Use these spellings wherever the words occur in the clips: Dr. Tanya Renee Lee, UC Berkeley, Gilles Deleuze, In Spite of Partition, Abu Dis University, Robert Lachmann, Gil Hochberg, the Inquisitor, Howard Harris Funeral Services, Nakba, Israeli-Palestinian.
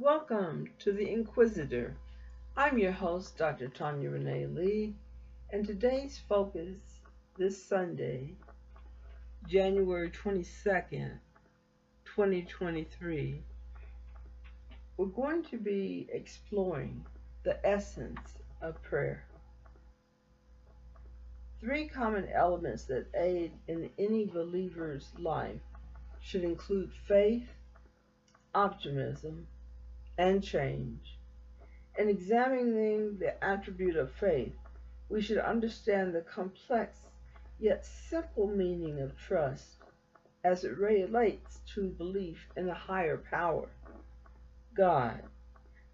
Welcome to the Inquisitor. I'm your host, Dr. Tanya Renee Lee, and today's focus this Sunday, January 22nd, 2023, we're going to be exploring the essence of prayer. Three common elements that aid in any believer's life should include faith, optimism, and change. In examining the attribute of faith, we should understand the complex yet simple meaning of trust as it relates to belief in a higher power, God,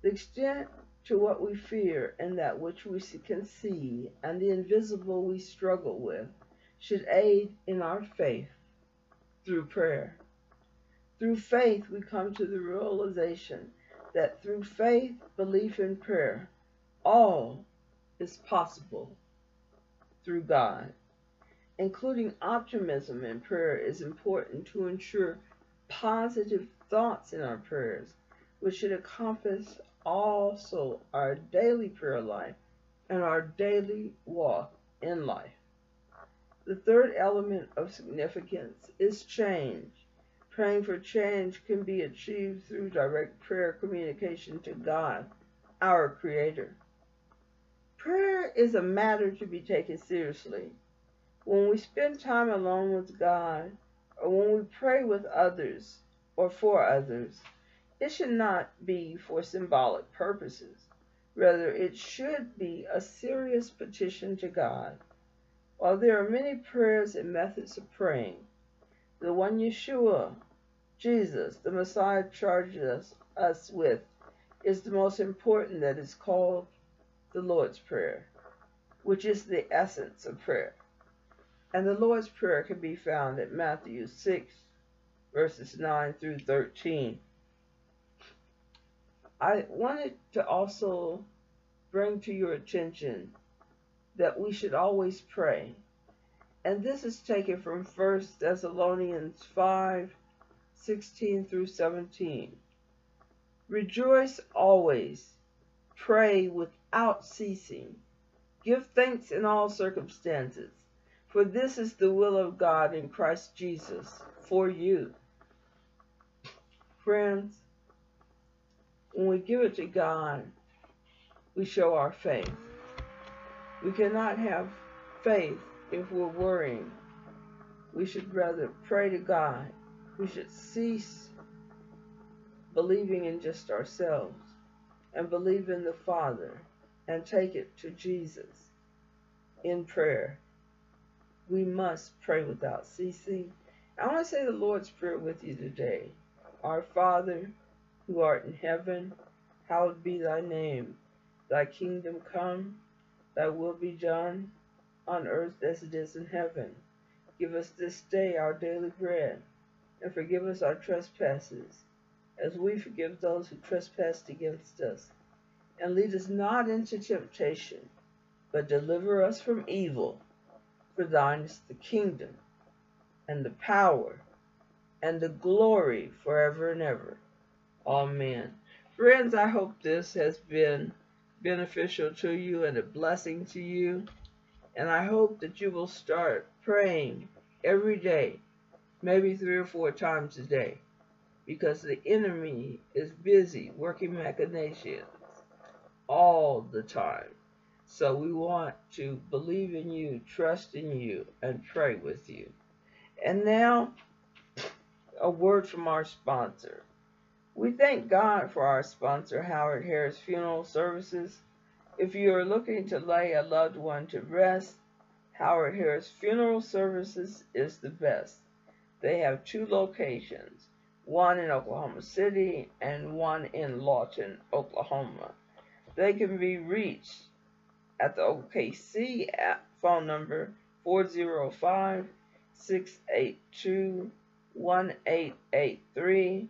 the extent to what we fear and that which we can see, and the invisible we struggle with, should aid in our faith through prayer. Through faith, we come to the realization that through faith, belief, and prayer, all is possible through God. Including optimism in prayer is important to ensure positive thoughts in our prayers, which should encompass also our daily prayer life and our daily walk in life. The third element of significance is change. Praying for change can be achieved through direct prayer communication to God, our Creator. Prayer is a matter to be taken seriously. When we spend time alone with God, or when we pray with others or for others, it should not be for symbolic purposes. Rather, it should be a serious petition to God. While there are many prayers and methods of praying, the one Yeshua, Jesus, the Messiah, charges us with is the most important, that is called the Lord's Prayer, which is the essence of prayer. And the Lord's Prayer can be found at Matthew 6, verses 9 through 13. I wanted to also bring to your attention that we should always pray. And this is taken from 1 Thessalonians 5, 16 through 17. Rejoice always, pray without ceasing, give thanks in all circumstances, for this is the will of God in Christ Jesus for you. Friends, when we give it to God, we show our faith. We cannot have faith if we're worrying. We should rather pray to God. We should cease believing in just ourselves and believe in the Father and take it to Jesus in prayer. We must pray without ceasing. I want to say the Lord's Prayer with you today. Our Father, who art in heaven, hallowed be thy name. Thy kingdom come, thy will be done, on earth as it is in heaven. Give us this day our daily bread, and forgive us our trespasses, as we forgive those who trespass against us. And lead us not into temptation, but deliver us from evil. For thine is the kingdom, and the power, and the glory forever and ever. Amen. Friends, I hope this has been beneficial to you and a blessing to you. And I hope that you will start praying every day, maybe 3 or 4 times a day, because the enemy is busy working machinations all the time. So we want to believe in you, trust in you, and pray with you. And now, a word from our sponsor. We thank God for our sponsor, Howard Harris Funeral Services. If you are looking to lay a loved one to rest, Howard Harris Funeral Services is the best. They have 2 locations, one in Oklahoma City and one in Lawton, Oklahoma. They can be reached at the OKC phone number 405-682-1883,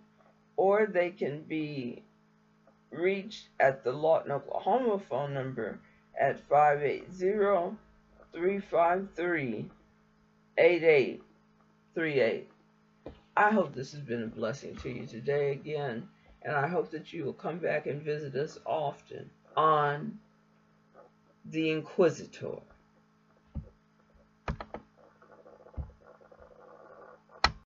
or they can be reached at the Lawton, Oklahoma phone number at 580-353-8838. I hope this has been a blessing to you today. Again, and I hope that you will come back and visit us often on The Inquisitor.